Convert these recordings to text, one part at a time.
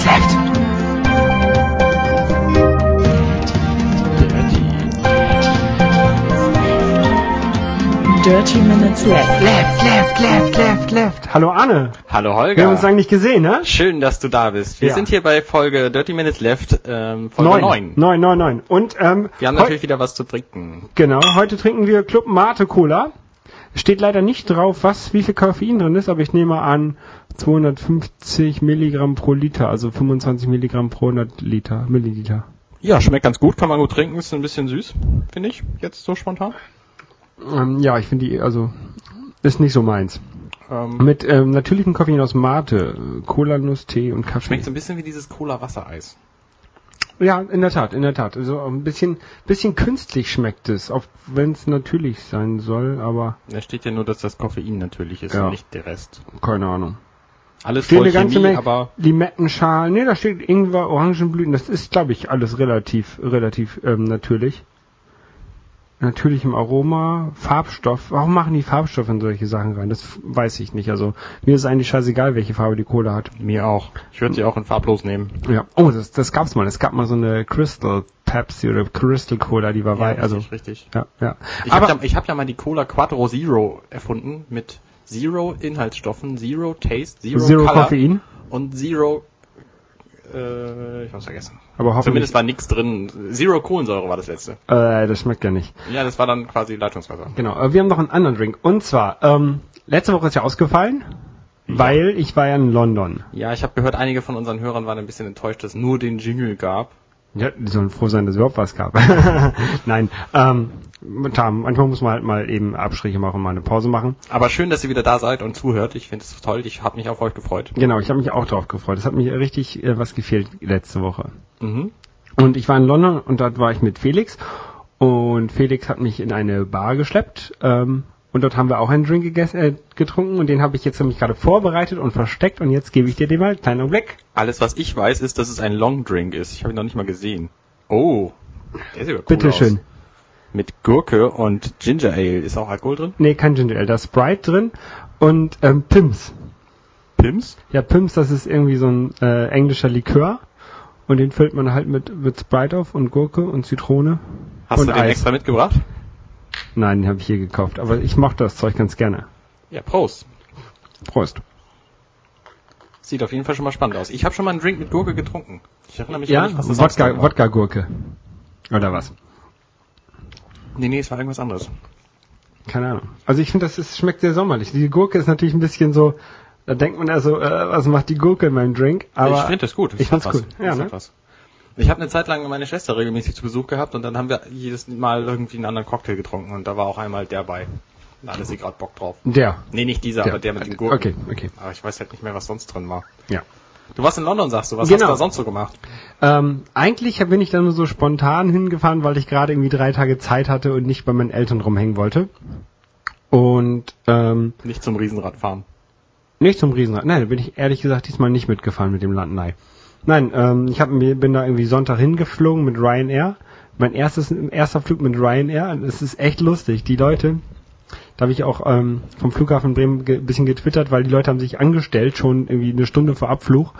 schlecht. Dirty Minutes Left. Left. Hallo Anne. Hallo Holger. Wir haben uns lange nicht gesehen, ne? Schön, dass du da bist. Wir sind hier bei Folge Dirty Minutes Left, Folge 9. 9. Und, wir haben natürlich wieder was zu trinken. Genau, heute trinken wir Club Mate Cola. Steht leider nicht drauf, wie viel Koffein drin ist, aber ich nehme an 250 Milligramm pro Liter, also 25 Milligramm pro 100 Milliliter. Ja, schmeckt ganz gut, kann man gut trinken, ist ein bisschen süß, finde ich, jetzt so spontan. Ja, ich finde die, also, ist nicht so meins. Mit natürlichem Koffein aus Mate, Cola-Nuss, Tee und Kaffee. Schmeckt so ein bisschen wie dieses Cola-Wassereis. Ja, in der Tat. Also ein bisschen künstlich schmeckt es, auch wenn es natürlich sein soll, aber... Da steht ja nur, dass das Koffein natürlich ist und nicht der Rest. Keine Ahnung. Alles steht voll eine ganze Chemie, aber... Limettenschalen, da steht Ingwer, Orangenblüten, das ist, glaube ich, alles relativ natürlich. Natürlich im Aroma, Farbstoff. Warum machen die Farbstoffe in solche Sachen rein? Das weiß ich nicht. Also mir ist eigentlich scheißegal, welche Farbe die Cola hat. Mir auch. Ich würde sie auch in farblos nehmen. Ja. Oh, das gab's mal. Es gab mal so eine Crystal Pepsi oder Crystal Cola, die war richtig. Ja. Ich hab ja mal die Cola Quattro Zero erfunden mit Zero Inhaltsstoffen, Zero Taste, Zero Color Koffein und Zero... ich hab's vergessen. Aber zumindest war nichts drin. Zero Kohlensäure war das letzte. Das schmeckt ja nicht. Ja, das war dann quasi Leitungswasser. Genau. Wir haben noch einen anderen Drink. Und zwar, letzte Woche ist ja ausgefallen, weil ich war ja in London. Ja, ich habe gehört, einige von unseren Hörern waren ein bisschen enttäuscht, dass es nur den Jingle gab. Ja, die sollen froh sein, dass es überhaupt was gab. Nein, manchmal muss man halt mal eben Abstriche machen, mal eine Pause machen. Aber schön, dass ihr wieder da seid und zuhört. Ich finde es toll. Ich habe mich auf euch gefreut. Genau, ich habe mich auch drauf gefreut. Es hat mich richtig was gefehlt letzte Woche. Mhm. Und ich war in London und dort war ich mit Felix. Und Felix hat mich in eine Bar geschleppt. Und dort haben wir auch einen Drink getrunken und den habe ich jetzt nämlich gerade vorbereitet und versteckt und jetzt gebe ich dir den mal. Kleinen Augenblick. Alles, was ich weiß, ist, dass es ein Long Drink ist. Ich habe ihn noch nicht mal gesehen. Oh, der sieht aber cool aus. Bitteschön. Mit Gurke und Ginger Ale. Ist auch Alkohol drin? Nee, kein Ginger Ale. Da ist Sprite drin und Pimm's. Pimm's? Ja, Pimm's, das ist irgendwie so ein englischer Likör und den füllt man halt mit Sprite auf und Gurke und Zitrone. Hast du den extra mitgebracht? Nein, den habe ich hier gekauft, aber ich mochte das Zeug ganz gerne. Ja, Prost. Prost. Sieht auf jeden Fall schon mal spannend aus. Ich habe schon mal einen Drink mit Gurke getrunken. Ich erinnere mich nicht, was das war. Ja, Wodka-Gurke. Oder was? Nee, es war irgendwas anderes. Keine Ahnung. Also ich finde, schmeckt sehr sommerlich. Die Gurke ist natürlich ein bisschen so, da denkt man was macht die Gurke in meinem Drink? Aber ich finde das gut. Ich fand's cool. Ja, ne? Ich habe eine Zeit lang meine Schwester regelmäßig zu Besuch gehabt und dann haben wir jedes Mal irgendwie einen anderen Cocktail getrunken und da war auch einmal der bei. Da hatte sie gerade Bock drauf. Der? Nee, nicht dieser, aber der mit den Gurken. Okay. Aber ich weiß halt nicht mehr, was sonst drin war. Ja. Du warst in London, sagst du. Was hast du da sonst so gemacht? Eigentlich bin ich da nur so spontan hingefahren, weil ich gerade irgendwie 3 Tage Zeit hatte und nicht bei meinen Eltern rumhängen wollte. Und nicht zum Riesenrad fahren? Nicht zum Riesenrad. Nein, da bin ich ehrlich gesagt diesmal nicht mitgefahren mit dem Landei. Nein, bin da irgendwie Sonntag hingeflogen mit Ryanair. Mein erster Flug mit Ryanair. Es ist echt lustig. Die Leute, da habe ich auch vom Flughafen Bremen ein bisschen getwittert, weil die Leute haben sich angestellt, schon irgendwie eine Stunde vor Abflug.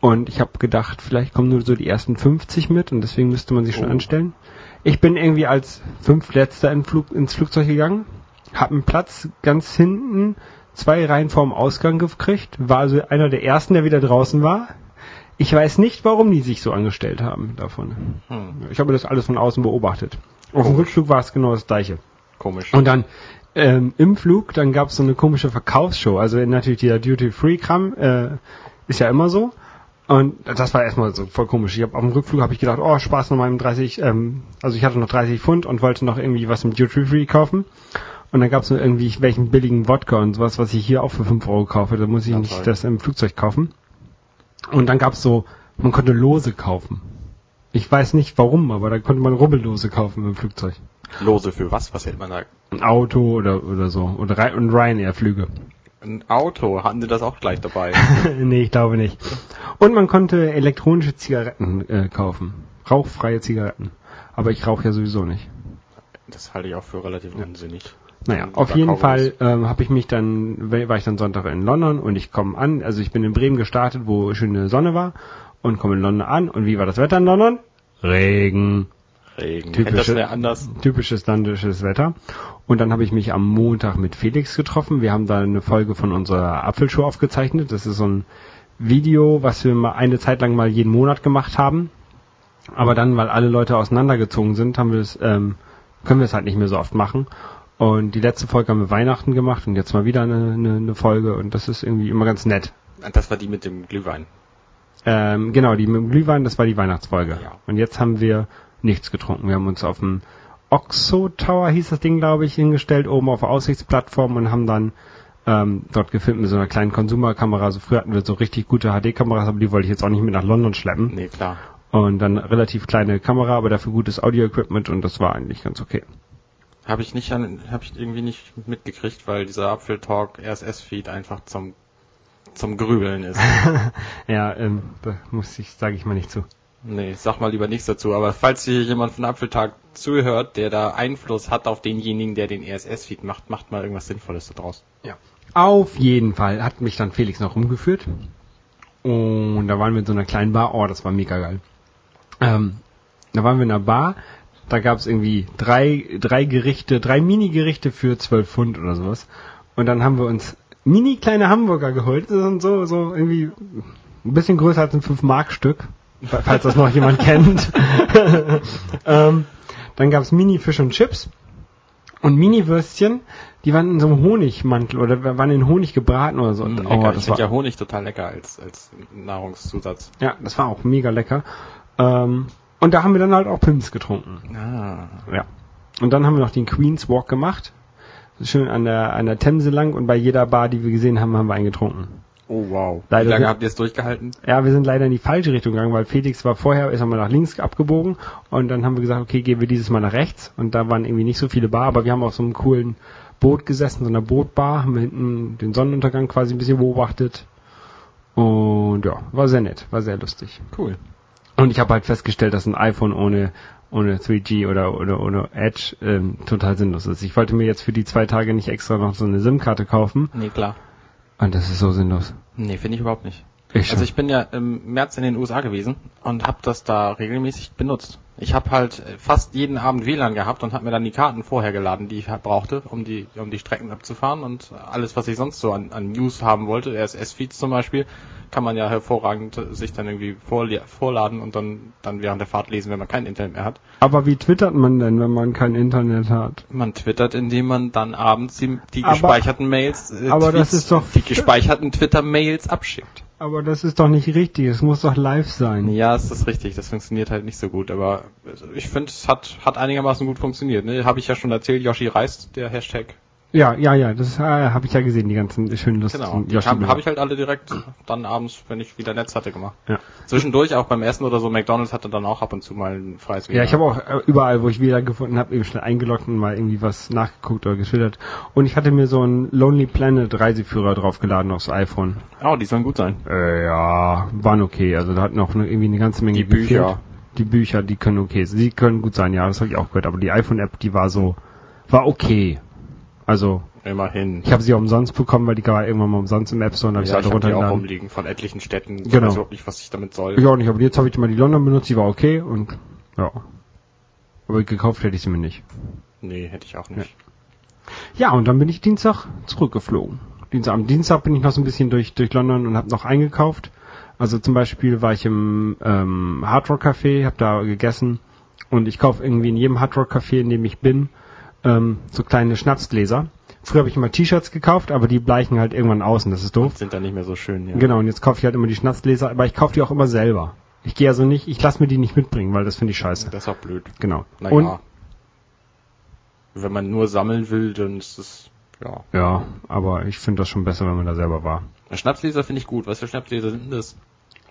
Und ich habe gedacht, vielleicht kommen nur so die ersten 50 mit und deswegen müsste man sich schon anstellen. Ich bin irgendwie als 5. Letzter ins Flugzeug gegangen, habe einen Platz ganz hinten, 2 Reihen vorm Ausgang gekriegt, war also einer der Ersten, der wieder draußen war. Ich weiß nicht, warum die sich so angestellt haben davon. Ich habe das alles von außen beobachtet. Auf dem Rückflug war es genau das Gleiche. Komisch. Und dann im Flug, dann gab es so eine komische Verkaufsshow. Also natürlich dieser Duty-Free-Kram ist ja immer so. Und das war erstmal so voll komisch. Auf dem Rückflug habe ich gedacht, Spaß noch mal im 30... also ich hatte noch 30 Pfund und wollte noch irgendwie was im Duty-Free kaufen. Und dann gab es nur irgendwie welchen billigen Wodka und sowas, was ich hier auch für 5 Euro kaufe. Da muss ich nicht das im Flugzeug kaufen. Und dann gab's man konnte Lose kaufen. Ich weiß nicht warum, aber da konnte man Rubbellose kaufen im Flugzeug. Lose für was? Was hält man da? Ein Auto oder so. Und Ryanair-Flüge. Ein Auto? Hatten sie das auch gleich dabei? Nee, ich glaube nicht. Und man konnte elektronische Zigaretten kaufen. Rauchfreie Zigaretten. Aber ich rauche ja sowieso nicht. Das halte ich auch für relativ unsinnig. Naja, auf jeden Fall war ich dann Sonntag in London und ich komme an, also ich bin in Bremen gestartet, wo schöne Sonne war und komme in London an und wie war das Wetter in London? Regen. Typisches landisches Wetter. Und dann habe ich mich am Montag mit Felix getroffen. Wir haben da eine Folge von unserer Apfelschuh aufgezeichnet. Das ist so ein Video, was wir mal eine Zeit lang mal jeden Monat gemacht haben. Aber dann, weil alle Leute auseinandergezogen sind, können wir es halt nicht mehr so oft machen. Und die letzte Folge haben wir Weihnachten gemacht und jetzt mal wieder eine Folge und das ist irgendwie immer ganz nett. Das war die mit dem Glühwein. Genau, die mit dem Glühwein, das war die Weihnachtsfolge. Ja. Und jetzt haben wir nichts getrunken. Wir haben uns auf dem Oxo Tower, hieß das Ding, glaube ich, hingestellt, oben auf der Aussichtsplattform und haben dann dort gefilmt mit so einer kleinen Konsumerkamera. Also früher hatten wir so richtig gute HD-Kameras, aber die wollte ich jetzt auch nicht mit nach London schleppen. Nee, klar. Und dann relativ kleine Kamera, aber dafür gutes Audio-Equipment und das war eigentlich ganz okay. Habe ich irgendwie nicht mitgekriegt, weil dieser Apfeltalk RSS-Feed einfach zum Grübeln ist. Ja, da sage ich mal nicht zu. Nee, sag mal lieber nichts dazu, aber falls hier jemand von Apfeltalk zuhört, der da Einfluss hat auf denjenigen, der den RSS-Feed macht, macht mal irgendwas Sinnvolles da draus. Ja. Auf jeden Fall hat mich dann Felix noch rumgeführt und da waren wir in so einer kleinen Bar, oh, das war mega geil. Da waren wir in einer Bar, da gab es irgendwie drei Mini-Gerichte für 12 Pfund oder sowas. Und dann haben wir uns mini kleine Hamburger geholt. Und so irgendwie ein bisschen größer als ein 5-Mark-Stück, falls das noch jemand kennt. Dann gab es Mini-Fisch und Chips und Mini-Würstchen, die waren in so einem Honigmantel oder waren in Honig gebraten oder so. Ich finde ja Honig total lecker als Nahrungszusatz. Ja, das war auch mega lecker. Und da haben wir dann halt auch Pimm's getrunken. Ah. Ja. Und dann haben wir noch den Queen's Walk gemacht. Schön an der Themse lang und bei jeder Bar, die wir gesehen haben, haben wir einen getrunken. Oh wow. Leider, wie lange habt ihr es durchgehalten? Ja, wir sind leider in die falsche Richtung gegangen, weil Felix war vorher, ist einmal nach links abgebogen und dann haben wir gesagt, okay, gehen wir dieses Mal nach rechts und da waren irgendwie nicht so viele Bar, aber wir haben auf so einem coolen Boot gesessen, so einer Bootbar, haben wir hinten den Sonnenuntergang quasi ein bisschen beobachtet und ja, war sehr nett, war sehr lustig. Cool. Und ich habe halt festgestellt, dass ein iPhone ohne 3G oder ohne Edge total sinnlos ist. Ich wollte mir jetzt für die 2 Tage nicht extra noch so eine SIM-Karte kaufen. Nee, klar. Und das ist so sinnlos. Nee, finde ich überhaupt nicht. Ich bin ja im März in den USA gewesen und habe das da regelmäßig benutzt. Ich habe halt fast jeden Abend WLAN gehabt und habe mir dann die Karten vorher geladen, die ich halt brauchte, um die Strecken abzufahren. Und alles, was ich sonst so an News haben wollte, RSS-Feeds zum Beispiel, kann man ja hervorragend sich dann irgendwie vorladen und dann während der Fahrt lesen, wenn man kein Internet mehr hat. Aber wie twittert man denn, wenn man kein Internet hat? Man twittert, indem man dann abends die gespeicherten Twitter-Mails abschickt. Aber das ist doch nicht richtig, es muss doch live sein. Ja, es ist richtig, das funktioniert halt nicht so gut, aber ich finde, es hat einigermaßen gut funktioniert. Ne? Habe ich ja schon erzählt, Yoshi reist, der Hashtag. Ja, das habe ich ja gesehen, die ganzen schönen lustigen Yoshi. Genau, habe ich halt alle direkt dann abends, wenn ich wieder Netz hatte, gemacht. Ja. Zwischendurch, auch beim Essen oder so, McDonalds hatte dann auch ab und zu mal ein freies WLAN. Ja, ich habe auch überall, wo ich WLAN gefunden habe, eben schnell eingeloggt und mal irgendwie was nachgeguckt oder geschildert. Und ich hatte mir so einen Lonely Planet Reiseführer draufgeladen aufs iPhone. Oh, die sollen gut sein. Ja, waren okay. Also da hatten auch irgendwie eine ganze Menge Die Bücher, die können okay sein. Die können gut sein, ja, das habe ich auch gehört. Aber die iPhone-App, die war okay. Also immerhin. Ich habe sie auch umsonst bekommen, weil die war irgendwann mal umsonst im App Store und habe sie alle runtergeladen. Die auch rumliegen von etlichen Städten. Genau. Ich weiß überhaupt nicht, was ich damit soll. Ich auch nicht, aber jetzt habe ich mal die London benutzt, die war okay und ja. Aber gekauft hätte ich sie mir nicht. Nee, hätte ich auch nicht. Ja, und dann bin ich Dienstag zurückgeflogen. Am Dienstag bin ich noch so ein bisschen durch London und habe noch eingekauft. Also zum Beispiel war ich im Hard Rock Café, habe da gegessen und ich kaufe irgendwie in jedem Hard Rock Café, in dem ich bin, so kleine Schnapsgläser. Früher habe ich immer T-Shirts gekauft, aber die bleichen halt irgendwann aus und das ist doof. Und sind dann nicht mehr so schön, ja. Genau, und jetzt kaufe ich halt immer die Schnapsgläser, aber ich kaufe die auch immer selber. Ich gehe also nicht, ich lasse mir die nicht mitbringen, weil das finde ich scheiße. Das ist auch blöd. Genau. Naja. Und wenn man nur sammeln will, dann ist das, ja. Ja, aber ich finde das schon besser, wenn man da selber war. Schnapsgläser finde ich gut. Was für Schnapsgläser sind das?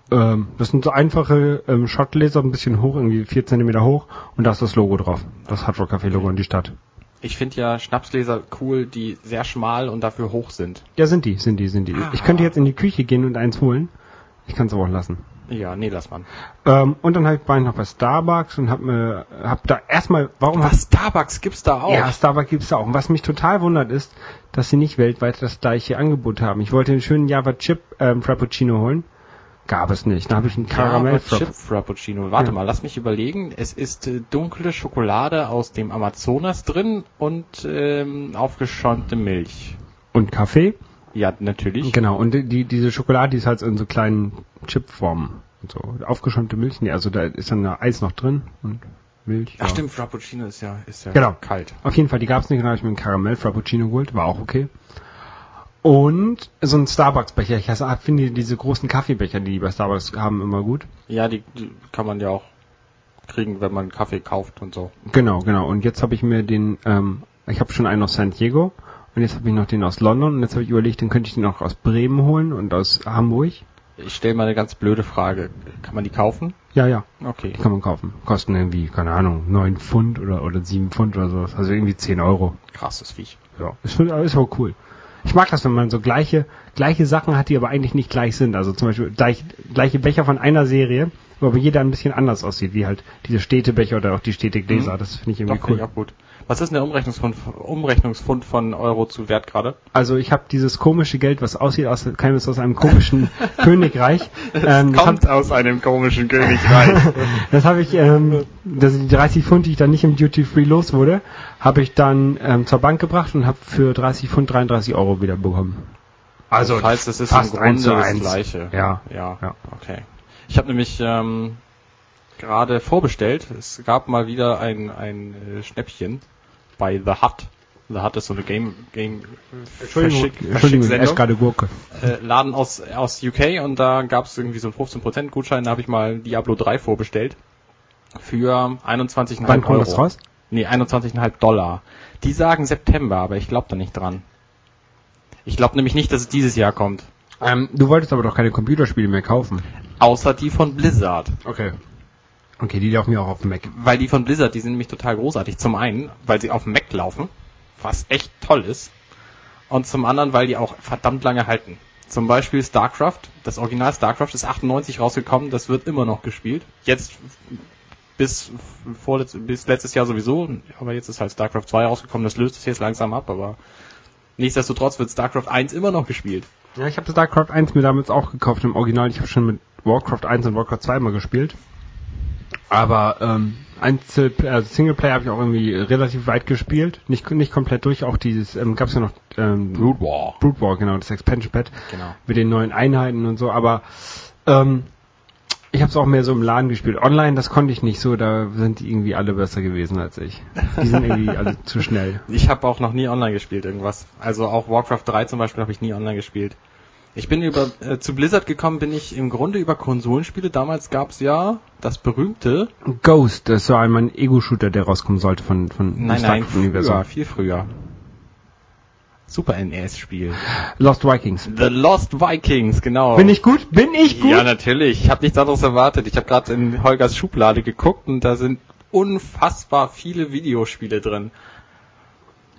Das sind so einfache Schottgläser, ein bisschen hoch, irgendwie 4 cm hoch und da ist das Logo drauf. Das Hard Rock Café Logo in die Stadt. Ich finde ja Schnapsgläser cool, die sehr schmal und dafür hoch sind. Ja, sind die. Ich könnte jetzt in die Küche gehen und eins holen. Ich kann es aber auch lassen. Ja, nee, lass mal. Und dann war ich noch bei Starbucks und hab da erstmal, Starbucks gibt's da auch? Ja, Starbucks gibt's da auch. Und was mich total wundert ist, dass sie nicht weltweit das gleiche Angebot haben. Ich wollte einen schönen Java Chip Frappuccino holen. Gab es nicht. Da habe ich einen Karamell Chip Frappuccino. Warte mal, lass mich überlegen. Es ist dunkle Schokolade aus dem Amazonas drin und aufgeschäumte Milch. Und Kaffee? Ja, natürlich. Genau, und diese Schokolade, die ist halt in so kleinen Chipformen und so. Aufgeschäumte Milch, nee, also da ist dann Eis noch drin und Milch. Ach ja, stimmt, Frappuccino ist ja genau kalt. Auf jeden Fall, die gab es nicht, und da habe ich mir einen Karamell Frappuccino geholt, war auch okay. Und so ein Starbucks-Becher. Ich finde diese großen Kaffeebecher, die bei Starbucks haben, immer gut. Ja, die kann man ja auch kriegen, wenn man Kaffee kauft und so. Genau. Und jetzt habe ich mir den, ich habe schon einen aus San Diego und jetzt habe ich noch den aus London und jetzt habe ich überlegt, dann könnte ich den auch aus Bremen holen und aus Hamburg. Ich stelle mal eine ganz blöde Frage. Kann man die kaufen? Ja. Okay. Die kann man kaufen. Kosten irgendwie, keine Ahnung, 9 Pfund oder 7 Pfund oder sowas. Also irgendwie 10 Euro. Krasses Viech. Ja, ist auch cool. Ich mag das, wenn man so gleiche Sachen hat, die aber eigentlich nicht gleich sind. Also zum Beispiel gleiche Becher von einer Serie, wo aber jeder ein bisschen anders aussieht, wie halt diese Städtebecher oder auch die Städtegläser. Das finde ich irgendwie cool. Finde ich auch gut. Was ist denn der Umrechnungsfund von Euro zu Wert gerade? Also ich habe dieses komische Geld, was aussieht, kam aus einem komischen Königreich. Aus einem komischen Königreich. Das habe ich, das sind die 30 Pfund, die ich dann nicht im Duty Free los wurde, habe ich dann zur Bank gebracht und habe für 30 Pfund 33 Euro wieder bekommen. Also das heißt, es ist fast im Grunde das Gleiche. Ja. Okay. Ich habe nämlich gerade vorbestellt. Es gab mal wieder ein Schnäppchen bei The Hut. The Hut ist so eine Game Verschicksendung. Gerade Gurke. Laden aus UK, und da gab es irgendwie so einen 15% Gutschein. Da habe ich mal Diablo 3 vorbestellt für 21,5 Euro. Wann kommt das raus? Nee, 21,5 $. Die sagen September, aber ich glaube da nicht dran. Ich glaube nämlich nicht, dass es dieses Jahr kommt. Du wolltest aber doch keine Computerspiele mehr kaufen. Außer die von Blizzard. Okay, die laufen ja auch auf dem Mac. Weil die von Blizzard, die sind nämlich total großartig. Zum einen, weil sie auf dem Mac laufen, was echt toll ist. Und zum anderen, weil die auch verdammt lange halten. Zum Beispiel StarCraft, das Original StarCraft ist 98 rausgekommen, das wird immer noch gespielt. Jetzt bis letztes Jahr sowieso, aber jetzt ist halt StarCraft 2 rausgekommen, das löst es jetzt langsam ab, aber nichtsdestotrotz wird StarCraft 1 immer noch gespielt. Ja, ich habe StarCraft 1 mir damals auch gekauft im Original. Ich habe schon mit WarCraft 1 und WarCraft 2 mal gespielt. Aber Singleplayer habe ich auch irgendwie relativ weit gespielt. Nicht komplett durch. Auch dieses, gab es ja noch Brood War. Brood War, genau, das Expansion Pad. Genau. Mit den neuen Einheiten und so. Aber ich habe es auch mehr so im Laden gespielt. Online, das konnte ich nicht so. Da sind die irgendwie alle besser gewesen als ich. Die sind irgendwie alle zu schnell. Ich habe auch noch nie online gespielt irgendwas. Also auch WarCraft 3 zum Beispiel habe ich nie online gespielt. Ich bin zu Blizzard gekommen, bin ich im Grunde über Konsolenspiele. Damals gab's ja das berühmte Ghost, das war einmal ein Ego-Shooter, der rauskommen sollte von StarCraft-Universum. Nein, viel früher. Super NES-Spiel. Lost Vikings. The Lost Vikings, genau. Bin ich gut? Ja, natürlich. Ich habe nichts anderes erwartet. Ich habe gerade in Holgers Schublade geguckt und da sind unfassbar viele Videospiele drin.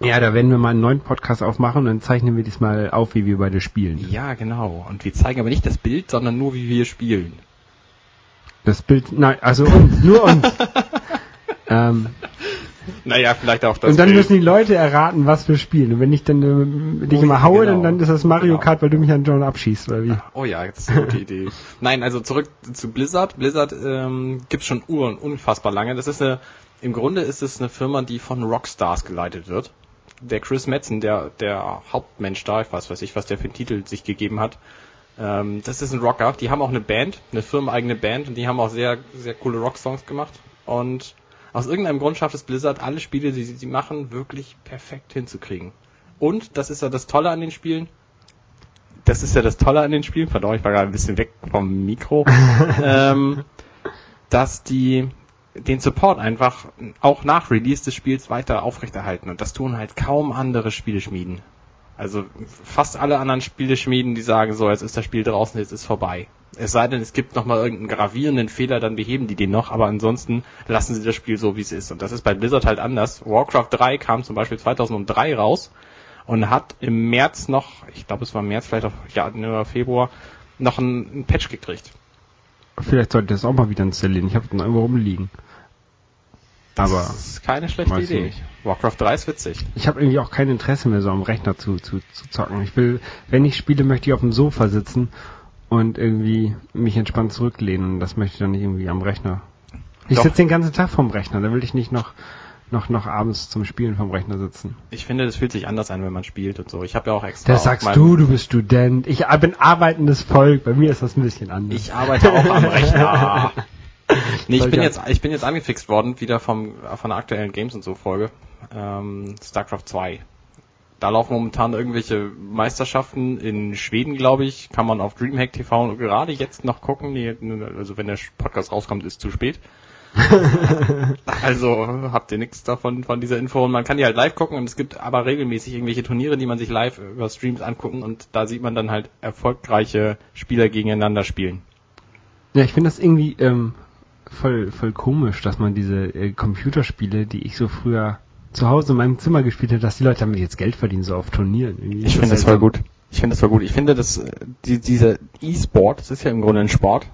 Ja, da werden wir mal einen neuen Podcast aufmachen und dann zeichnen wir diesmal auf, wie wir beide spielen. Ja, genau. Und wir zeigen aber nicht das Bild, sondern nur, wie wir spielen. Das Bild, nein, also uns, nur uns. Naja, vielleicht auch das Bild. Und dann Bild. Müssen die Leute erraten, was wir spielen. Und wenn ich dann dich immer haue, genau. Dann ist das Mario Kart, weil du mich an John abschießt, oder wie? Oh ja, das ist eine gute Idee. Nein, also zurück zu Blizzard. Blizzard gibt's schon unfassbar lange. Im Grunde ist es eine Firma, die von Rockstars geleitet wird. Der Chris Metzen, der Hauptmensch da, was der für den Titel sich gegeben hat, das ist ein Rocker. Die haben auch eine Band, eine firmeneigene Band, und die haben auch sehr, sehr coole Rocksongs gemacht. Und aus irgendeinem Grund schafft es Blizzard, alle Spiele, die sie machen, wirklich perfekt hinzukriegen. Und das ist ja das Tolle an den Spielen. Verdammt, ich war gerade ein bisschen weg vom Mikro. Dass die den Support einfach auch nach Release des Spiels weiter aufrechterhalten. Und das tun halt kaum andere Spieleschmieden. Also fast alle anderen Spieleschmieden, die sagen so, jetzt ist das Spiel draußen, jetzt ist vorbei. Es sei denn, es gibt nochmal irgendeinen gravierenden Fehler, dann beheben die den noch, aber ansonsten lassen sie das Spiel so, wie es ist. Und das ist bei Blizzard halt anders. WarCraft 3 kam zum Beispiel 2003 raus und hat im März noch, ich glaube es war März, vielleicht auch Februar, noch einen Patch gekriegt. Vielleicht sollte ich das auch mal wieder installieren. Ich habe den irgendwo rumliegen. Aber das ist keine schlechte Idee. WarCraft 3 ist witzig. Ich habe irgendwie auch kein Interesse mehr, so am Rechner zu zocken. Ich will, wenn ich spiele, möchte ich auf dem Sofa sitzen und irgendwie mich entspannt zurücklehnen. Das möchte ich dann nicht irgendwie am Rechner. Ich sitze den ganzen Tag vorm Rechner. Da will ich nicht noch abends zum Spielen vorm Rechner sitzen. Ich finde, das fühlt sich anders an, wenn man spielt und so. Ich habe ja auch extra... Das sagst du bist Student. Ich bin arbeitendes Volk. Bei mir ist das ein bisschen anders. Ich arbeite auch am Rechner. Nee, ich bin jetzt angefixt worden, wieder von der aktuellen Games und so Folge. StarCraft 2. Da laufen momentan irgendwelche Meisterschaften in Schweden, glaube ich. Kann man auf Dreamhack TV gerade jetzt noch gucken. Also wenn der Podcast rauskommt, ist es zu spät. Also habt ihr nichts davon, von dieser Info. Und man kann die halt live gucken und es gibt aber regelmäßig irgendwelche Turniere, die man sich live über Streams angucken und da sieht man dann halt erfolgreiche Spieler gegeneinander spielen. Ja, ich finde das irgendwie voll komisch, dass man diese Computerspiele, die ich so früher zu Hause in meinem Zimmer gespielt habe, dass die Leute damit jetzt Geld verdienen, so auf Turnieren. Irgendwie ich finde das voll gut. Ich finde, dass dieser E-Sport, das ist ja im Grunde ein Sport,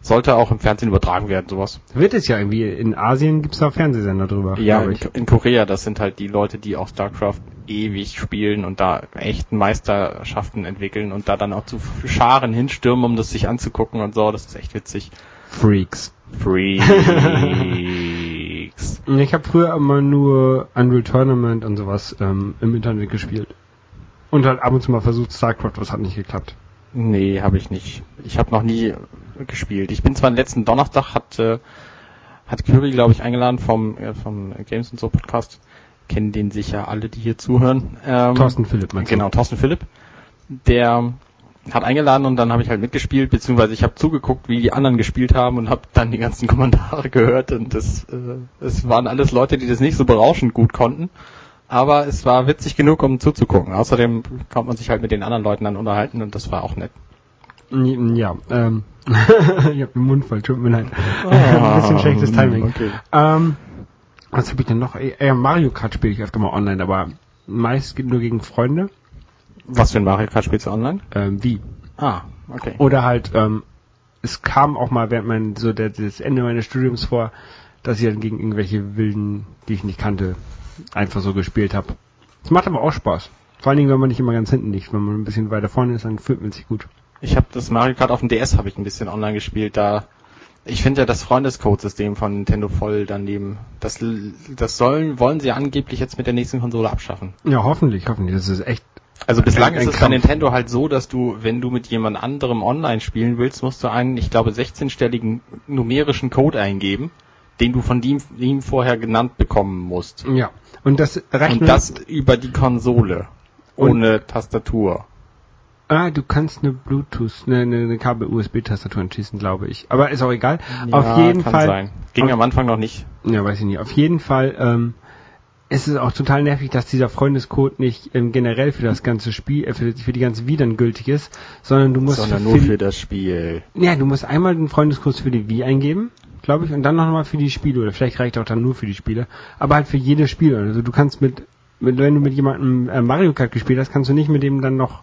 sollte auch im Fernsehen übertragen werden, sowas. Wird es ja irgendwie. In Asien gibt's da Fernsehsender drüber. Ja, in Korea, das sind halt die Leute, die auch StarCraft ewig spielen und da echten Meisterschaften entwickeln und da dann auch zu Scharen hinstürmen, um das sich anzugucken und so. Das ist echt witzig. Freaks. Ich habe früher immer nur Unreal Tournament und sowas im Internet gespielt. Und halt ab und zu mal versucht StarCraft, was hat nicht geklappt. Nee, habe ich nicht. Ich habe noch nie gespielt. Ich bin zwar am letzten Donnerstag, hat Kyrie, glaube ich, eingeladen vom Games und so Podcast. Kennen den sicher alle, die hier zuhören. Thorsten Philipp, meinst du? Genau, Thorsten Philipp. Der hat eingeladen und dann habe ich halt mitgespielt, beziehungsweise ich habe zugeguckt, wie die anderen gespielt haben und habe dann die ganzen Kommentare gehört und es waren alles Leute, die das nicht so berauschend gut konnten. Aber es war witzig genug, um zuzugucken. Außerdem konnte man sich halt mit den anderen Leuten dann unterhalten und das war auch nett. Ja, ich hab den Mund voll, tut mir leid. Ein bisschen schlechtes Timing. Okay. Was hab ich denn noch? Mario Kart spiele ich öfter mal online, aber meist nur gegen Freunde. Was für ein Mario Kart spielst du online? Wie? Ah, okay. Oder halt, es kam auch mal während das Ende meines Studiums vor, dass ich dann gegen irgendwelche Wilden, die ich nicht kannte, einfach so gespielt habe. Es macht aber auch Spaß. Vor allen Dingen, wenn man nicht immer ganz hinten liegt. Wenn man ein bisschen weiter vorne ist, dann fühlt man sich gut. Ich habe das Mario Kart auf dem DS habe ich ein bisschen online gespielt. Da ich finde ja das Freundescode-System von Nintendo voll daneben. Das wollen sie ja angeblich jetzt mit der nächsten Konsole abschaffen. Ja, hoffentlich. Das ist echt. Also bislang ist es bei Nintendo halt so, dass du, wenn du mit jemand anderem online spielen willst, musst du einen, ich glaube, 16-stelligen numerischen Code eingeben, den du von ihm vorher genannt bekommen musst. Ja. Und das über die Konsole. Ohne Tastatur. Ah, du kannst eine Bluetooth, eine Kabel-USB-Tastatur anschließen, glaube ich. Aber ist auch egal. Ja, auf jeden Fall. Kann sein. Ging am Anfang noch nicht. Ja, weiß ich nicht. Auf jeden Fall, ist es auch total nervig, dass dieser Freundescode nicht generell für das ganze Spiel, für die ganze Wii dann gültig ist, sondern du musst... Sondern nur für das Spiel. Ja, du musst einmal den Freundescode für die Wii eingeben, glaube ich, und dann nochmal für die Spiele, oder vielleicht reicht auch dann nur für die Spiele, aber halt für jedes Spiel. Also du kannst wenn du mit jemandem Mario Kart gespielt hast, kannst du nicht mit dem dann noch...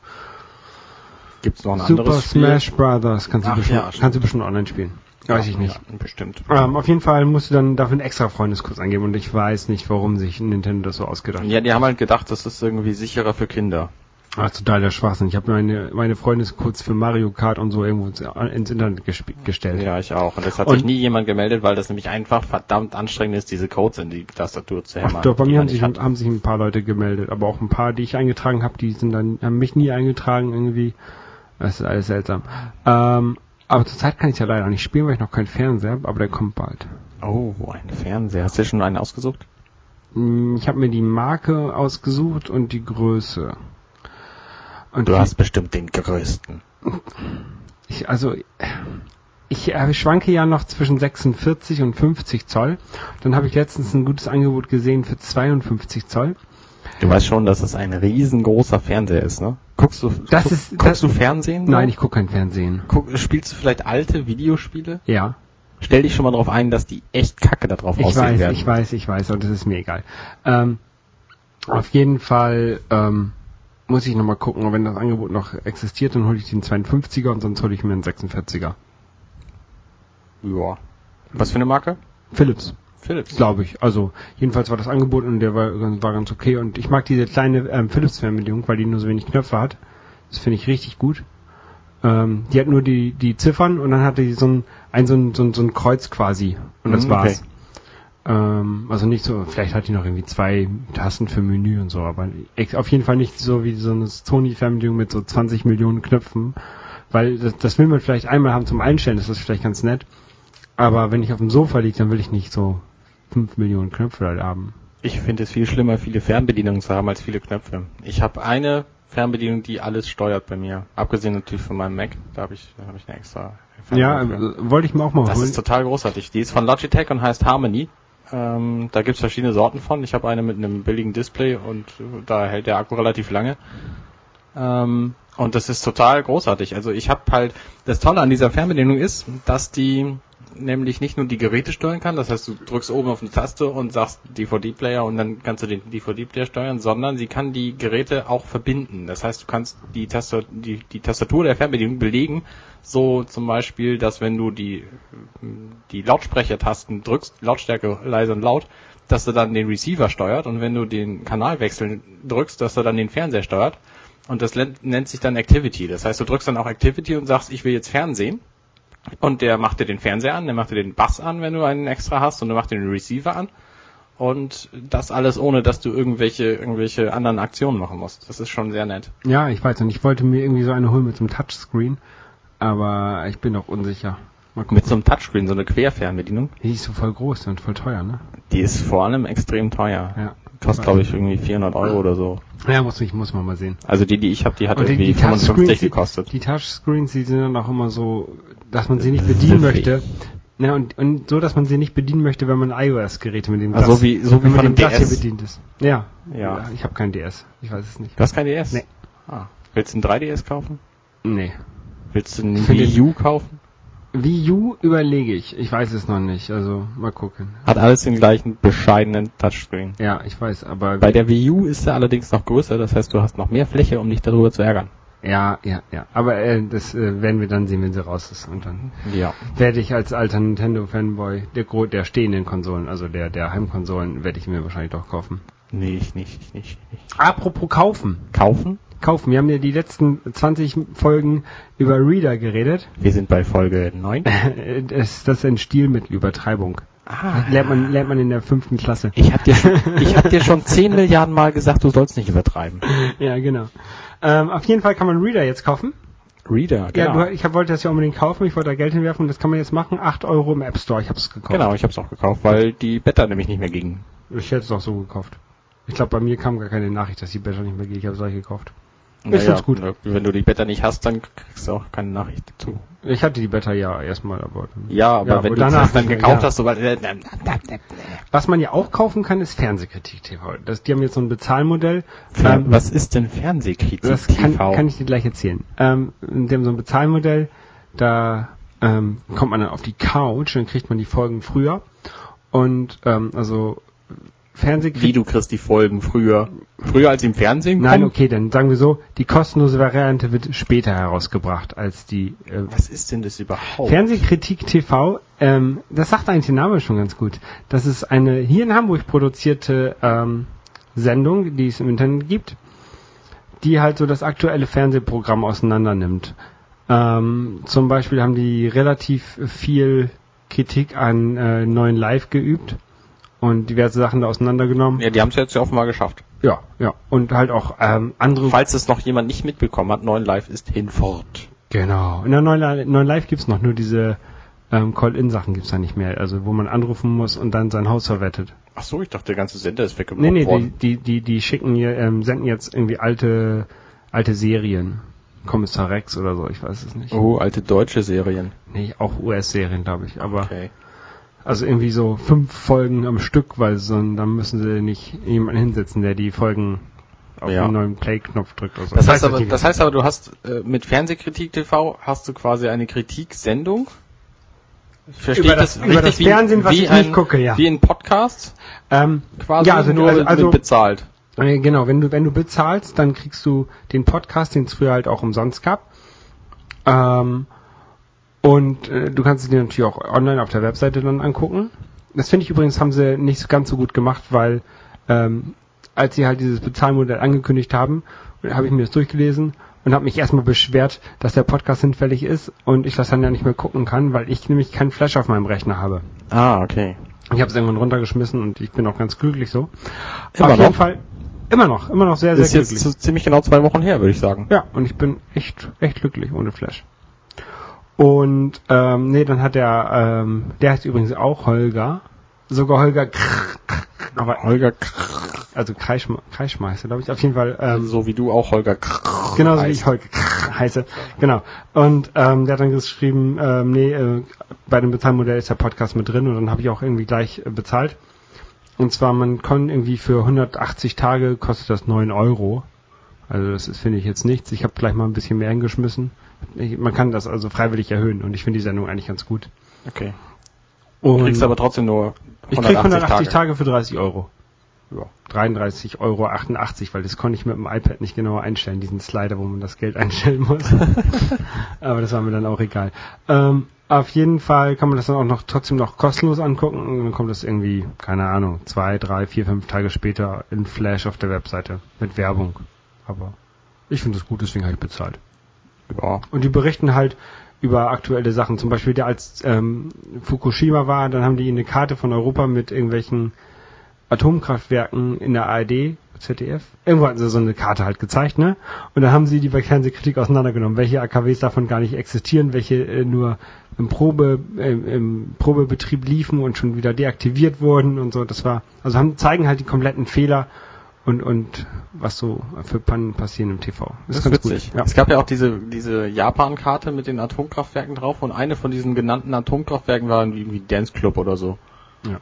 Gibt's noch ein anderes Spiel? Super Smash Brothers kannst du bestimmt online spielen. Weiß ich nicht. Ja, bestimmt. Auf jeden Fall musst du dann dafür einen extra Freundescode angeben und ich weiß nicht, warum sich Nintendo das so ausgedacht hat. Ja, die haben halt gedacht, das ist irgendwie sicherer für Kinder. Ach, total der Schwachsinn. Ich habe meine Freundescodes für Mario Kart und so irgendwo ins Internet gestellt. Ja, ich auch. Und das hat sich nie jemand gemeldet, weil das nämlich einfach verdammt anstrengend ist, diese Codes in die Tastatur zu hämmern. Ach doch, bei mir haben sich ein paar Leute gemeldet, aber auch ein paar, die ich eingetragen habe, haben mich nie eingetragen irgendwie. Das ist alles seltsam. Aber zurzeit kann ich ja leider nicht spielen, weil ich noch keinen Fernseher habe, aber der kommt bald. Oh, ein Fernseher. Hast du dir schon einen ausgesucht? Ich habe mir die Marke ausgesucht und die Größe. Und du hast bestimmt den größten. Ich schwanke ja noch zwischen 46 und 50 Zoll. Dann habe ich letztens ein gutes Angebot gesehen für 52 Zoll. Du weißt schon, dass es ein riesengroßer Fernseher ist, ne? Guckst du Fernsehen? So? Nein, ich gucke kein Fernsehen. Spielst du vielleicht alte Videospiele? Ja. Stell dich schon mal drauf ein, dass die echt kacke da drauf aussehen werden. Ich weiß, und das ist mir egal. Auf jeden Fall muss ich nochmal gucken, wenn das Angebot noch existiert, dann hole ich den 52er und sonst hole ich mir einen 46er. Ja. Was für eine Marke? Philips. Glaube ich. Also jedenfalls war das Angebot und der war ganz okay. Und ich mag diese kleine Philips-Fernbedienung, weil die nur so wenig Knöpfe hat. Das finde ich richtig gut. Die hat nur die Ziffern und dann hatte die so ein Kreuz quasi. Und das war's. Okay. Also nicht so, vielleicht hat die noch irgendwie 2 Tasten für Menü und so, aber auf jeden Fall nicht so wie so eine Sony-Fernbedienung mit so 20 Millionen Knöpfen, weil das will man vielleicht einmal haben zum Einstellen, das ist vielleicht ganz nett, aber wenn ich auf dem Sofa liege, dann will ich nicht so 5 Millionen Knöpfe halt haben. Ich finde es viel schlimmer, viele Fernbedienungen zu haben als viele Knöpfe. Ich habe eine Fernbedienung, die alles steuert bei mir, abgesehen natürlich von meinem Mac, da habe ich eine extra Fernbedienung. Ja, wollte ich mir auch mal holen. Das ist total großartig, die ist von Logitech und heißt Harmony. Da gibt's verschiedene Sorten von. Ich habe eine mit einem billigen Display und da hält der Akku relativ lange. Und das ist total großartig. Also ich habe halt, das Tolle an dieser Fernbedienung ist, dass die nämlich nicht nur die Geräte steuern kann, das heißt, du drückst oben auf eine Taste und sagst DVD-Player und dann kannst du den DVD-Player steuern, sondern sie kann die Geräte auch verbinden. Das heißt, du kannst die Tastatur der Fernbedienung belegen, so zum Beispiel, dass wenn du die Lautsprechertasten drückst, Lautstärke leise und laut, dass er dann den Receiver steuert und wenn du den Kanal wechseln drückst, dass er dann den Fernseher steuert und das nennt sich dann Activity. Das heißt, du drückst dann auch Activity und sagst, ich will jetzt Fernsehen. Und der macht dir den Fernseher an, der macht dir den Bass an, wenn du einen extra hast, und der macht dir den Receiver an. Und das alles ohne, dass du irgendwelche anderen Aktionen machen musst. Das ist schon sehr nett. Ja, ich weiß, und ich wollte mir irgendwie so eine holen mit so einem Touchscreen, aber ich bin noch unsicher. Mal gucken. Mit so einem Touchscreen, so eine Querfernbedienung? Die ist so voll groß und voll teuer, ne? Die ist vor allem extrem teuer. Ja. Kostet, glaube ich, irgendwie 400 Euro oder so. Ja, muss man mal sehen. Also die ich habe, die hat und irgendwie 55 gekostet. Die Touchscreens, die sind dann auch immer so, dass man sie nicht bedienen möchte. Ja, und so, dass man sie nicht bedienen möchte, wenn man iOS-Geräte mit dem Touch, also so wie von dem DS bedient ist. Ja. Ich habe kein DS. Ich weiß es nicht. Du hast kein DS? Nee. Ah. Willst du einen 3DS kaufen? Nee. Willst du einen Wii U kaufen? Wii U überlege ich. Ich weiß es noch nicht. Also, mal gucken. Hat alles den gleichen bescheidenen Touchscreen. Ja, ich weiß, aber... Bei der Wii U ist er allerdings noch größer. Das heißt, du hast noch mehr Fläche, um dich darüber zu ärgern. Ja. Aber das werden wir dann sehen, wenn sie raus ist. Und dann werde ich als alter Nintendo-Fanboy der stehenden Konsolen, also der Heimkonsolen, werde ich mir wahrscheinlich doch kaufen. Nee, ich nicht. Apropos kaufen. Kaufen. Wir haben ja die letzten 20 Folgen über Reader geredet. Wir sind bei Folge 9. Das ist ein Stilmittel, Übertreibung. Lernt man in der 5. Klasse. Ich hab dir schon 10 Milliarden Mal gesagt, du sollst nicht übertreiben. Ja, genau. Auf jeden Fall kann man Reader jetzt kaufen. Reader, genau. Ja, ich wollte das ja unbedingt kaufen, ich wollte da Geld hinwerfen und das kann man jetzt machen. 8 Euro im App Store, ich hab's gekauft. Genau, ich hab's auch gekauft, weil die Beta nämlich nicht mehr ging. Ich hätte es auch so gekauft. Ich glaube, bei mir kam gar keine Nachricht, dass die Beta nicht mehr geht. Ich habe es gleich gekauft. Ich find's gut. Wenn du die Beta nicht hast, dann kriegst du auch keine Nachricht dazu. Ich hatte die Beta erstmal, aber... Ja, aber wenn du das dann gekauft hast, sobald... Was man ja auch kaufen kann, ist Fernsehkritik-TV. Die haben jetzt so ein Bezahlmodell. Was ist denn Fernsehkritik-TV? Das kann ich dir gleich erzählen. Die haben so ein Bezahlmodell, da kommt man dann auf die Couch, dann kriegt man die Folgen früher. Und also... Wie, du kriegst die Folgen früher? Früher als im Fernsehen? Nein, okay, dann sagen wir so, die kostenlose Variante wird später herausgebracht als die... Was ist denn das überhaupt? Fernsehkritik-TV, das sagt eigentlich der Name schon ganz gut. Das ist eine hier in Hamburg produzierte Sendung, die es im Internet gibt, die halt so das aktuelle Fernsehprogramm auseinander nimmt. Zum Beispiel haben die relativ viel Kritik an neuen Live geübt. Und diverse Sachen da auseinandergenommen. Ja, die haben es jetzt ja offenbar geschafft. Ja. Und halt auch andere... Falls es noch jemand nicht mitbekommen hat, 9 Live ist hinfort. Genau. In der 9 Live gibt's noch, nur diese Call-In-Sachen gibt's da nicht mehr. Also wo man anrufen muss und dann sein Haus verwettet. Ach so, ich dachte, der ganze Sender ist weggenommen worden. Nee, die schicken hier, senden jetzt irgendwie alte Serien. Kommissar Rex oder so, ich weiß es nicht. Oh, alte deutsche Serien. Nee, auch US-Serien, glaube ich, aber... Okay. Also irgendwie so 5 Folgen am Stück, weil dann müssen sie nicht jemanden hinsetzen, der die Folgen auf den neuen Play-Knopf drückt oder so. Das heißt aber, du hast mit Fernsehkritik-TV hast du quasi eine Kritiksendung. Über das Fernsehen, was ich nicht gucke, ja. Wie ein Podcast, quasi ja, also nur also bezahlt. Genau, wenn du bezahlst, dann kriegst du den Podcast, den es früher halt auch umsonst gab. Und du kannst dir natürlich auch online auf der Webseite dann angucken. Das finde ich übrigens, haben sie nicht ganz so gut gemacht, weil als sie halt dieses Bezahlmodell angekündigt haben, habe ich mir das durchgelesen und habe mich erstmal beschwert, dass der Podcast hinfällig ist und ich das dann ja nicht mehr gucken kann, weil ich nämlich keinen Flash auf meinem Rechner habe. Ah, okay. Ich habe es irgendwann runtergeschmissen und ich bin auch ganz glücklich so. Immer auf jeden Fall, immer noch sehr, sehr glücklich. Ist jetzt ziemlich genau 2 Wochen her, würde ich sagen. Ja, und ich bin echt glücklich ohne Flash. Und dann hat der heißt übrigens auch Holger, sogar Holger aber Holger also Kreischmer heißt er, glaube ich, auf jeden Fall. So wie du auch Holger Genau, so wie ich Holger heiße, genau. Und der hat dann geschrieben, bei dem Bezahlmodell ist der Podcast mit drin und dann habe ich auch irgendwie gleich bezahlt. Und zwar, man kann irgendwie für 180 Tage kostet das 9 €. Also das ist, finde ich, jetzt nichts. Ich habe gleich mal ein bisschen mehr hingeschmissen. Man kann das also freiwillig erhöhen und ich finde die Sendung eigentlich ganz gut. Okay. Und du kriegst aber trotzdem nur 180 Tage. Ich krieg 180 Tage für 30 €. Ja, 33,88 €, weil das konnte ich mit dem iPad nicht genauer einstellen, diesen Slider, wo man das Geld einstellen muss. Aber das war mir dann auch egal. Auf jeden Fall kann man das dann auch noch trotzdem noch kostenlos angucken und dann kommt das irgendwie, keine Ahnung, 2, 3, 4, 5 Tage später in Flash auf der Webseite mit Werbung. Aber ich finde das gut, deswegen habe ich bezahlt. Ja. Und die berichten halt über aktuelle Sachen. Zum Beispiel, als Fukushima war, dann haben die eine Karte von Europa mit irgendwelchen Atomkraftwerken in der ARD, ZDF. Irgendwo hatten sie so eine Karte halt gezeigt, ne? Und dann haben sie die bei Fernsehkritik auseinandergenommen, welche AKWs davon gar nicht existieren, welche nur im Probebetrieb liefen und schon wieder deaktiviert wurden und so. Das war, also zeigen halt die kompletten Fehler und was so für Pannen passieren im TV. Das ist ganz witzig. Gut. Ja. Es gab ja auch diese Japan-Karte mit den Atomkraftwerken drauf und eine von diesen genannten Atomkraftwerken war irgendwie Dance Club oder so. Ja.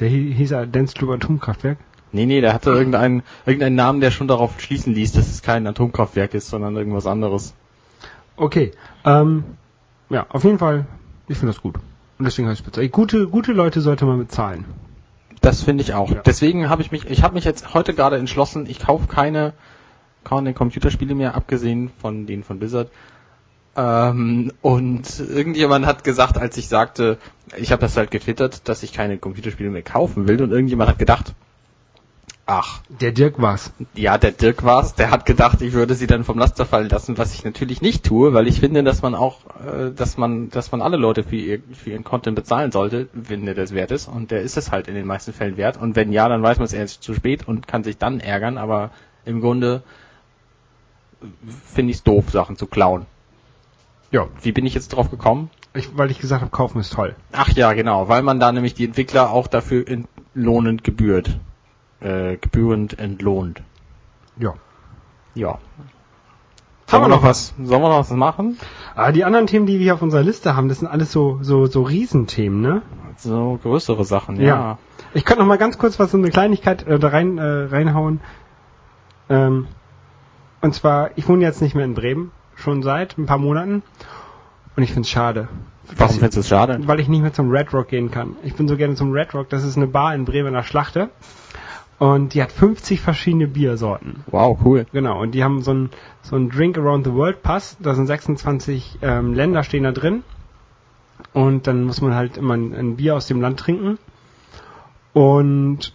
Der hieß er Dance Club Atomkraftwerk? Nee, der hatte irgendeinen Namen, der schon darauf schließen ließ, dass es kein Atomkraftwerk ist, sondern irgendwas anderes. Okay. Ja, auf jeden Fall, ich finde das gut. Und deswegen heißt es bezahlt. Gute Leute sollte man bezahlen. Das finde ich auch. Ja. Deswegen habe ich mich jetzt heute gerade entschlossen, ich kaufe keine Computerspiele mehr, abgesehen von denen von Blizzard. Und irgendjemand hat gesagt, als ich sagte, ich habe das halt getwittert, dass ich keine Computerspiele mehr kaufen will, und irgendjemand hat gedacht, ach. Der Dirk war's. Ja, der Dirk war's. Der hat gedacht, ich würde sie dann vom Laster fallen lassen, was ich natürlich nicht tue, weil ich finde, dass man auch, dass man alle Leute für ihren Content bezahlen sollte, wenn der das wert ist. Und der ist es halt in den meisten Fällen wert. Und wenn ja, dann weiß man es erst zu spät und kann sich dann ärgern. Aber im Grunde finde ich es doof, Sachen zu klauen. Ja. Wie bin ich jetzt drauf gekommen? Weil ich gesagt habe, kaufen ist toll. Ach ja, genau. Weil man da nämlich die Entwickler auch dafür lohnend gebührt. Gebührend entlohnt. Ja. Ja. Haben wir noch was? Sollen wir noch was machen? Die anderen Themen, die wir auf unserer Liste haben, das sind alles so Riesenthemen, ne? So größere Sachen, ja. Ich könnte noch mal ganz kurz was, so eine Kleinigkeit da reinhauen. Und zwar, ich wohne jetzt nicht mehr in Bremen, schon seit ein paar Monaten. Und ich finde es schade. Warum findest du es schade? Weil ich nicht mehr zum Red Rock gehen kann. Ich bin so gerne zum Red Rock, das ist eine Bar in Bremen in der Schlachte. Und die hat 50 verschiedene Biersorten. Wow, cool. Genau, und die haben so einen Drink Around the World Pass. Da sind 26 Länder stehen da drin. Und dann muss man halt immer ein Bier aus dem Land trinken. Und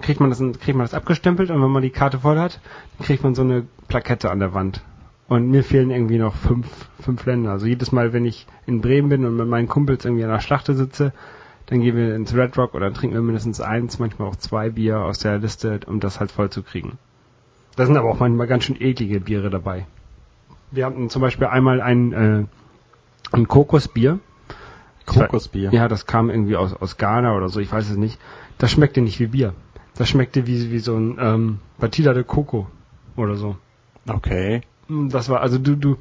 kriegt man das abgestempelt. Und wenn man die Karte voll hat, dann kriegt man so eine Plakette an der Wand. Und mir fehlen irgendwie noch fünf Länder. Also jedes Mal, wenn ich in Bremen bin und mit meinen Kumpels irgendwie an der Schlachte sitze, dann gehen wir ins Red Rock oder trinken wir mindestens 1, manchmal auch 2 Bier aus der Liste, um das halt voll zu kriegen. Da sind aber auch manchmal ganz schön eklige Biere dabei. Wir hatten zum Beispiel einmal ein Kokosbier. Kokosbier? Ja, das kam irgendwie aus Ghana oder so, ich weiß es nicht. Das schmeckte nicht wie Bier. Das schmeckte wie so ein Batida de Coco oder so. Okay. Das war, also du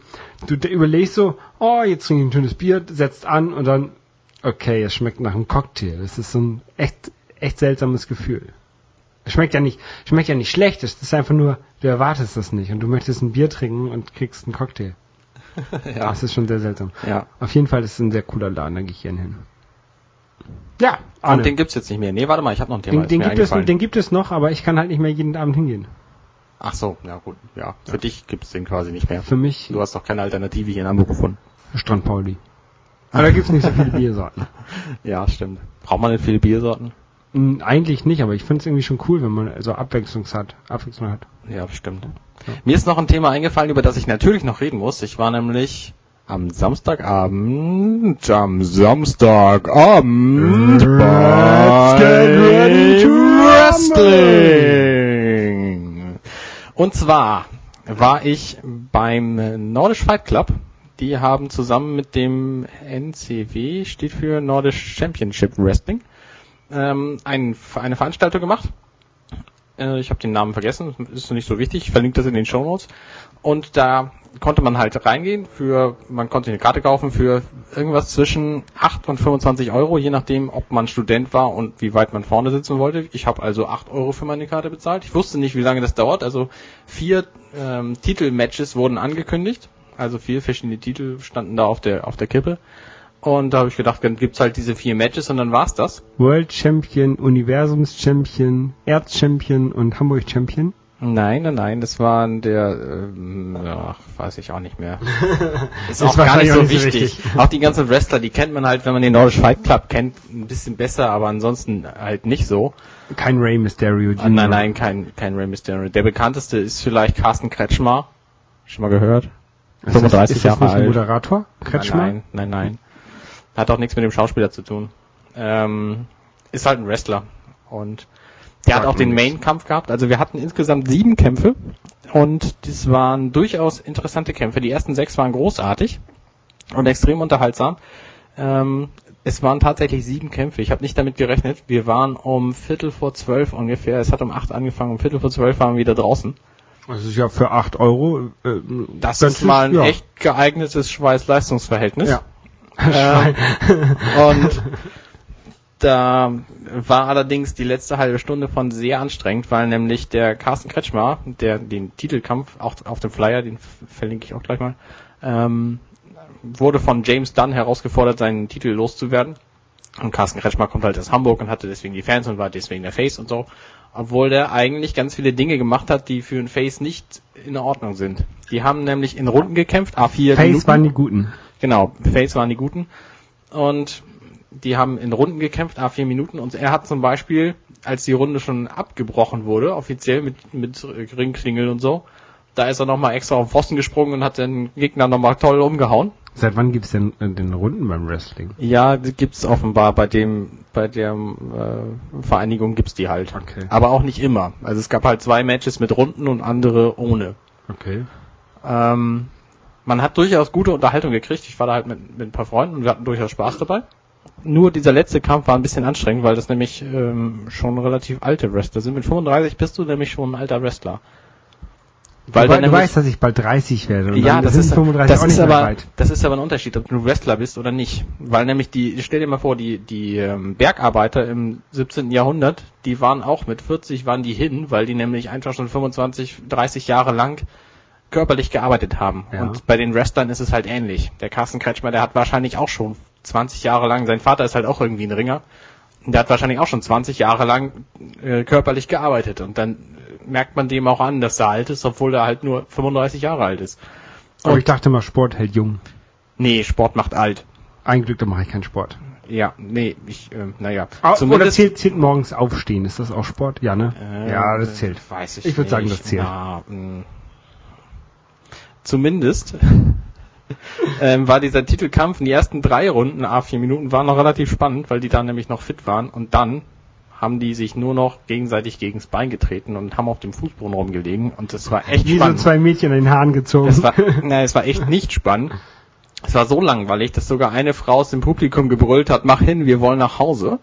überlegst so, oh, jetzt trinke ich ein schönes Bier, setzt an und dann, okay, es schmeckt nach einem Cocktail. Das ist so ein echt seltsames Gefühl. Es schmeckt ja nicht schlecht. Es ist einfach nur, du erwartest das nicht und du möchtest ein Bier trinken und kriegst einen Cocktail. Ja. Das ist schon sehr seltsam. Ja. Auf jeden Fall ist es ein sehr cooler Laden, da gehe ich hin. Ja, Arne. Und den gibt's jetzt nicht mehr. Nee, warte mal, ich habe noch ein Thema. Den gibt es noch, aber ich kann halt nicht mehr jeden Abend hingehen. Ach so, ja gut. Ja, für dich gibt's den quasi nicht mehr. Für mich. Du hast doch keine Alternative hier in Hamburg gefunden. Strandpauli. Aber da gibt es nicht so viele Biersorten. Ja, stimmt. Braucht man denn viele Biersorten? Eigentlich nicht, aber ich finde es irgendwie schon cool, wenn man so Abwechslung hat. Ja, bestimmt. Ja. Mir ist noch ein Thema eingefallen, über das ich natürlich noch reden muss. Ich war nämlich am Samstagabend Let's get ready to Wrestling! Und zwar war ich beim Nordisch Fight Club. Die haben zusammen mit dem NCW, steht für Nordisch Championship Wrestling, eine Veranstaltung gemacht. Ich habe den Namen vergessen, ist nicht so wichtig, ich verlinke das in den Shownotes. Und da konnte man halt reingehen, man konnte eine Karte kaufen für irgendwas zwischen 8 und 25 Euro, je nachdem, ob man Student war und wie weit man vorne sitzen wollte. Ich habe also 8 Euro für meine Karte bezahlt. Ich wusste nicht, wie lange das dauert, also 4 Titelmatches wurden angekündigt. Also 4 verschiedene Titel standen da auf der Kippe. Und da habe ich gedacht, dann gibt's halt diese 4 Matches und dann war's das. World Champion, Universums Champion, Erz Champion und Hamburg Champion? Nein, das waren weiß ich auch nicht mehr. Ist auch gar nicht so wichtig. Auch die ganzen Wrestler, die kennt man halt, wenn man den Nordisch Fight Club kennt, ein bisschen besser, aber ansonsten halt nicht so. Kein Ray Mysterio. Junior. Nein, kein Ray Mysterio. Der bekannteste ist vielleicht Carsten Kretschmer. Schon mal gehört? 35 ist das Jahre nicht alt. Ein Moderator? Kretschmer? Nein. Hat auch nichts mit dem Schauspieler zu tun. Ist halt ein Wrestler. Und der hat auch den Main-Kampf gehabt. Also wir hatten insgesamt 7 Kämpfe. Und das waren durchaus interessante Kämpfe. Die ersten 6 waren großartig und extrem unterhaltsam. Es waren tatsächlich 7 Kämpfe. Ich habe nicht damit gerechnet. Wir waren um 11:45 ungefähr. Es hat um 8 angefangen. Um 11:45 waren wir wieder draußen. Das ist ja für 8 Euro. Das ist mal ein echt geeignetes Schweiß-Leistungsverhältnis. Ja. Und da war allerdings die letzte halbe Stunde von sehr anstrengend, weil nämlich der Carsten Kretschmer, der den Titelkampf auch auf dem Flyer, den verlinke ich auch gleich mal, wurde von James Dunn herausgefordert, seinen Titel loszuwerden. Und Carsten Kretschmer kommt halt aus Hamburg und hatte deswegen die Fans und war deswegen der Face und so. Obwohl der eigentlich ganz viele Dinge gemacht hat, die für einen Face nicht in Ordnung sind. Die haben nämlich in Runden gekämpft, A4 Face Minuten. Waren die Guten. Genau, Face waren die Guten. Und die haben in Runden gekämpft, A4 Minuten. Und er hat zum Beispiel, als die Runde schon abgebrochen wurde, offiziell mit Ringklingeln und so, da ist er nochmal extra auf den Pfosten gesprungen und hat den Gegner nochmal toll umgehauen. Seit wann gibt's denn den Runden beim Wrestling? Ja, gibt's offenbar bei der Vereinigung gibt's die halt. Okay. Aber auch nicht immer. Also es gab halt 2 Matches mit Runden und andere ohne. Okay. Man hat durchaus gute Unterhaltung gekriegt. Ich war da halt mit ein paar Freunden und wir hatten durchaus Spaß dabei. Nur dieser letzte Kampf war ein bisschen anstrengend, weil das nämlich schon relativ alte Wrestler sind. Mit 35 bist du nämlich schon ein alter Wrestler. Weil du weißt, dass ich bald 30 werde. Und ja, das ist 35 das auch nicht ist aber weit. Das ist aber ein Unterschied, ob du Wrestler bist oder nicht. Weil nämlich stell dir mal vor, die Bergarbeiter im 17. Jahrhundert, die waren auch mit 40 waren die hin, weil die nämlich einfach schon 25, 30 Jahre lang körperlich gearbeitet haben. Ja. Und bei den Wrestlern ist es halt ähnlich. Der Carsten Kretschmer, der hat wahrscheinlich auch schon 20 Jahre lang, sein Vater ist halt auch irgendwie ein Ringer, der hat wahrscheinlich auch schon 20 Jahre lang körperlich gearbeitet und dann merkt man dem auch an, dass er alt ist, obwohl er halt nur 35 Jahre alt ist. Aber ich dachte mal, Sport hält jung. Nee, Sport macht alt. Ein Glück, da mache ich keinen Sport. Ja, nee, naja. Oder zählt morgens aufstehen, ist das auch Sport? Ja, ne? Ja, das zählt. Weiß ich würde sagen, das zählt. Na, zumindest war dieser Titelkampf in die ersten 3 Runden, A4 Minuten, waren noch relativ spannend, weil die da nämlich noch fit waren und dann haben die sich nur noch gegenseitig gegens Bein getreten und haben auf dem Fußboden rumgelegen und das war echt spannend. Wie so 2 Mädchen in den Haaren gezogen. Es war echt nicht spannend. Es war so langweilig, dass sogar eine Frau aus dem Publikum gebrüllt hat, mach hin, wir wollen nach Hause.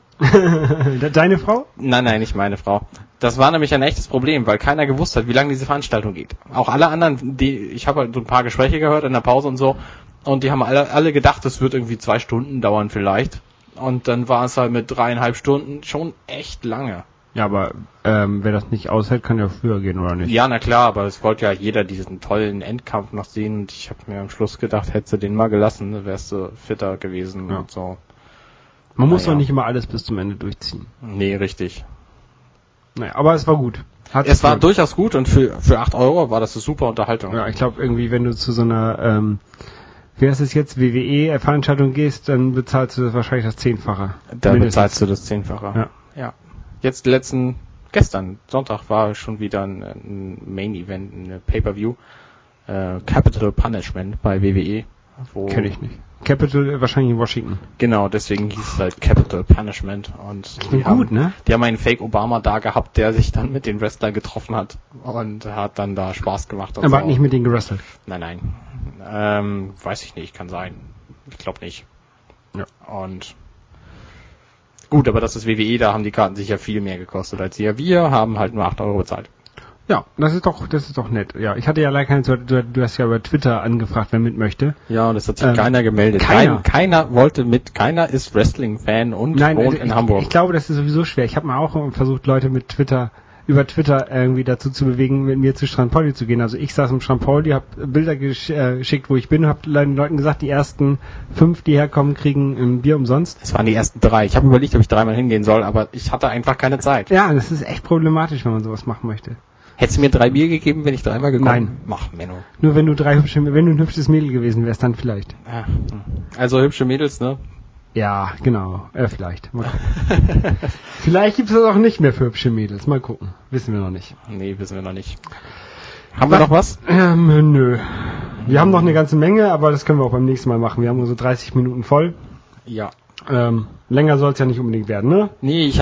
Deine Frau? Nein, nicht meine Frau. Das war nämlich ein echtes Problem, weil keiner gewusst hat, wie lange diese Veranstaltung geht. Auch alle anderen, ich habe halt so ein paar Gespräche gehört in der Pause und so und die haben alle gedacht, das wird irgendwie 2 Stunden dauern vielleicht. Und dann war es halt mit 3,5 Stunden schon echt lange. Ja, aber wer das nicht aushält, kann ja früher gehen, oder nicht? Ja, na klar, aber es wollte ja jeder diesen tollen Endkampf noch sehen. Und ich habe mir am Schluss gedacht, hättest du den mal gelassen, dann wärst du fitter gewesen und so. Man muss doch nicht immer alles bis zum Ende durchziehen. Nee, richtig. Naja, aber es war gut. Es war durchaus gut und für 8 Euro war das eine super Unterhaltung. Ja, ich glaube irgendwie, wenn du zu so einer wie heißt es jetzt, WWE-Veranstaltung gehst, dann bezahlst du das wahrscheinlich das Zehnfache. Da bezahlst du das Zehnfache. Ja. Ja. Jetzt gestern, Sonntag, war schon wieder ein Main-Event, ein Pay-Per-View. Capital Punishment bei WWE. Kenne ich nicht. Capital wahrscheinlich in Washington. Genau, deswegen hieß es halt Capital Punishment. Und das klingt gut, ne? Die haben einen Fake-Obama da gehabt, der sich dann mit den Wrestlern getroffen hat und hat dann da Spaß gemacht. Aber hat nicht mit denen gewrestelt? Nein. Weiß ich nicht, kann sein. Ich glaube nicht. Ja. Und gut, aber das ist WWE, da haben die Karten sicher viel mehr gekostet als hier. Wir haben halt nur 8 Euro bezahlt. Ja, das ist doch nett. Ja, ich hatte ja leider keine Zeit, du hast ja über Twitter angefragt, wer mit möchte. Ja, und das hat sich keiner gemeldet. Keiner wollte mit, keiner ist Wrestling-Fan und wohnt in Hamburg. Ich glaube, das ist sowieso schwer. Ich habe mal auch versucht, Leute über Twitter irgendwie dazu zu bewegen, mit mir zu Strandpauli zu gehen. Also ich saß im Strandpauli, habe Bilder geschickt, wo ich bin, habe den Leuten gesagt, die ersten 5, die herkommen, kriegen ein Bier umsonst. Das waren die ersten 3. Ich habe überlegt, ob ich 3-mal hingehen soll, aber ich hatte einfach keine Zeit. Ja, das ist echt problematisch, wenn man sowas machen möchte. Hättest du mir 3 Bier gegeben, wenn ich 3-mal gekommen bin? Nein. Mach, Menno. Nur wenn du ein hübsches Mädel gewesen wärst, dann vielleicht. Also hübsche Mädels, ne? Ja, genau. Vielleicht. Mal gucken. Vielleicht gibt es das auch nicht mehr für hübsche Mädels. Mal gucken. Wissen wir noch nicht. Nee, wissen wir noch nicht. Haben wir noch was? Nö. Wir haben noch eine ganze Menge, aber das können wir auch beim nächsten Mal machen. Wir haben unsere 30 Minuten voll. Ja. Länger soll es ja nicht unbedingt werden, ne? Nee, wir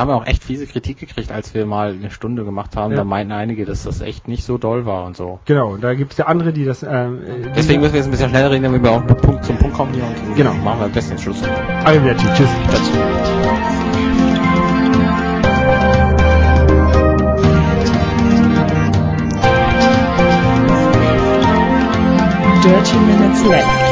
haben ja auch echt fiese Kritik gekriegt, als wir mal eine Stunde gemacht haben. Ja. Da meinten einige, dass das echt nicht so doll war und so. Genau, da gibt es ja andere, die das... Deswegen müssen wir jetzt ein bisschen schneller reden, damit wir auch zum Punkt kommen hier. Und genau. Machen wir am besten Schluss. Alle wieder, tschüss. Dirty Minutes Left.